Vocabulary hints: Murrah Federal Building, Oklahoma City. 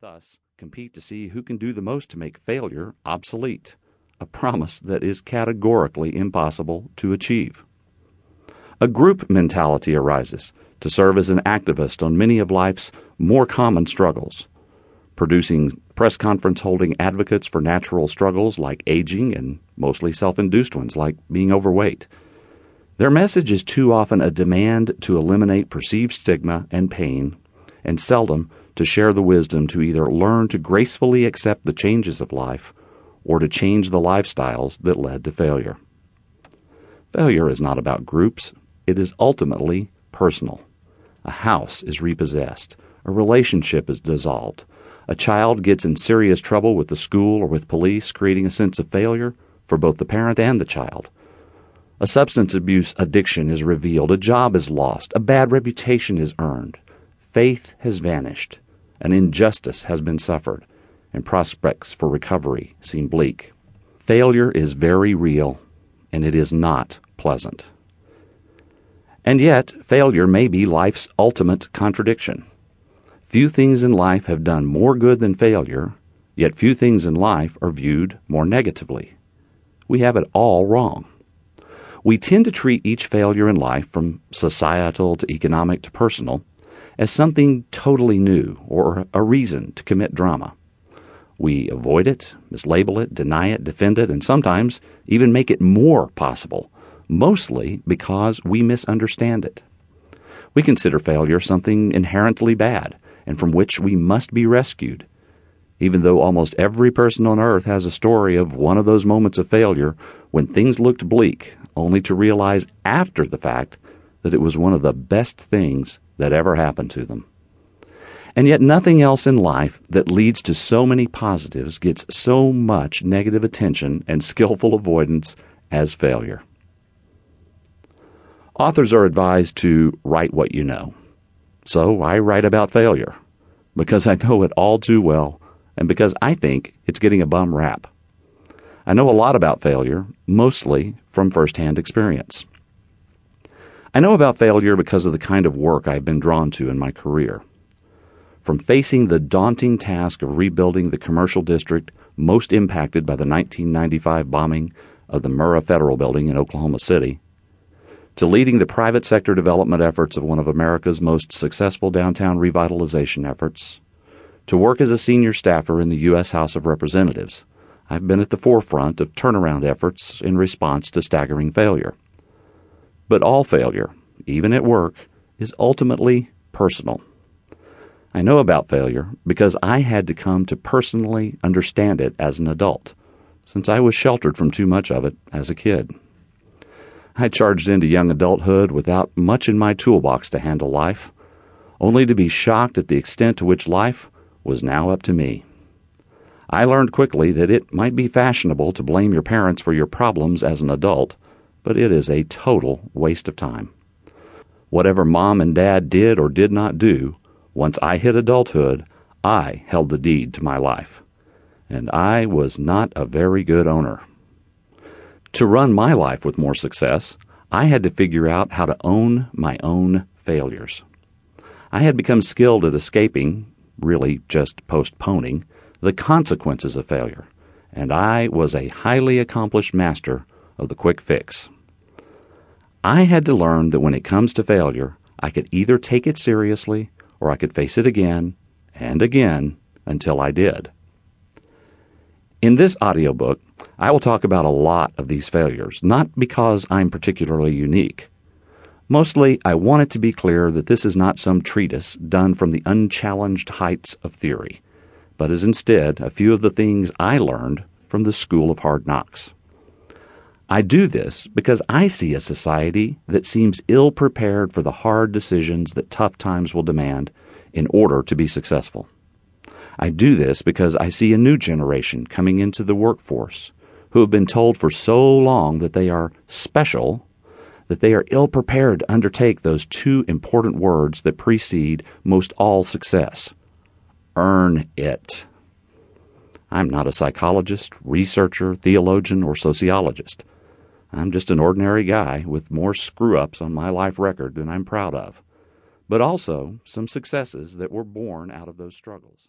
thus compete to see who can do the most to make failure obsolete, a promise that is categorically impossible to achieve. A group mentality arises to serve as an activist on many of life's more common struggles, producing press conference-holding advocates for natural struggles like aging and mostly self-induced ones like being overweight. Their message is too often a demand to eliminate perceived stigma and pain, and seldom to share the wisdom to either learn to gracefully accept the changes of life or to change the lifestyles that led to failure. Failure is not about groups. It is ultimately personal. A house is repossessed. A relationship is dissolved. A child gets in serious trouble with the school or with police, creating a sense of failure for both the parent and the child. A substance abuse addiction is revealed. A job is lost. A bad reputation is earned. Faith has vanished. An injustice has been suffered, and prospects for recovery seem bleak. Failure is very real, and it is not pleasant. And yet, failure may be life's ultimate contradiction. Few things in life have done more good than failure, yet few things in life are viewed more negatively. We have it all wrong. We tend to treat each failure in life, from societal to economic to personal, as something totally new or a reason to commit drama. We avoid it, mislabel it, deny it, defend it, and sometimes even make it more possible, mostly because we misunderstand it. We consider failure something inherently bad and from which we must be rescued, even though almost every person on earth has a story of one of those moments of failure when things looked bleak, only to realize after the fact that it was one of the best things that ever happened to them. And yet nothing else in life that leads to so many positives gets so much negative attention and skillful avoidance as failure. Authors are advised to write what you know. So I write about failure, because I know it all too well, and because I think it's getting a bum rap. I know a lot about failure, mostly from firsthand experience. I know about failure because of the kind of work I've been drawn to in my career. From facing the daunting task of rebuilding the commercial district most impacted by the 1995 bombing of the Murrah Federal Building in Oklahoma City, to leading the private sector development efforts of one of America's most successful downtown revitalization efforts, to work as a senior staffer in the U.S. House of Representatives, I've been at the forefront of turnaround efforts in response to staggering failure. But all failure, even at work, is ultimately personal. I know about failure because I had to come to personally understand it as an adult, since I was sheltered from too much of it as a kid. I charged into young adulthood without much in my toolbox to handle life, only to be shocked at the extent to which life was now up to me. I learned quickly that it might be fashionable to blame your parents for your problems as an adult, but it is a total waste of time. Whatever mom and dad did or did not do, once I hit adulthood, I held the deed to my life. And I was not a very good owner. To run my life with more success, I had to figure out how to own my own failures. I had become skilled at escaping, really just postponing, the consequences of failure, and I was a highly accomplished master of the quick fix. I had to learn that when it comes to failure, I could either take it seriously or I could face it again and again until I did. In this audiobook, I will talk about a lot of these failures, not because I'm particularly unique. Mostly, I want it to be clear that this is not some treatise done from the unchallenged heights of theory, but is instead a few of the things I learned from the School of Hard Knocks. I do this because I see a society that seems ill-prepared for the hard decisions that tough times will demand in order to be successful. I do this because I see a new generation coming into the workforce who have been told for so long that they are special, that they are ill-prepared to undertake those two important words that precede most all success: earn it. I'm not a psychologist, researcher, theologian, or sociologist. I'm just an ordinary guy with more screw-ups on my life record than I'm proud of, but also some successes that were born out of those struggles.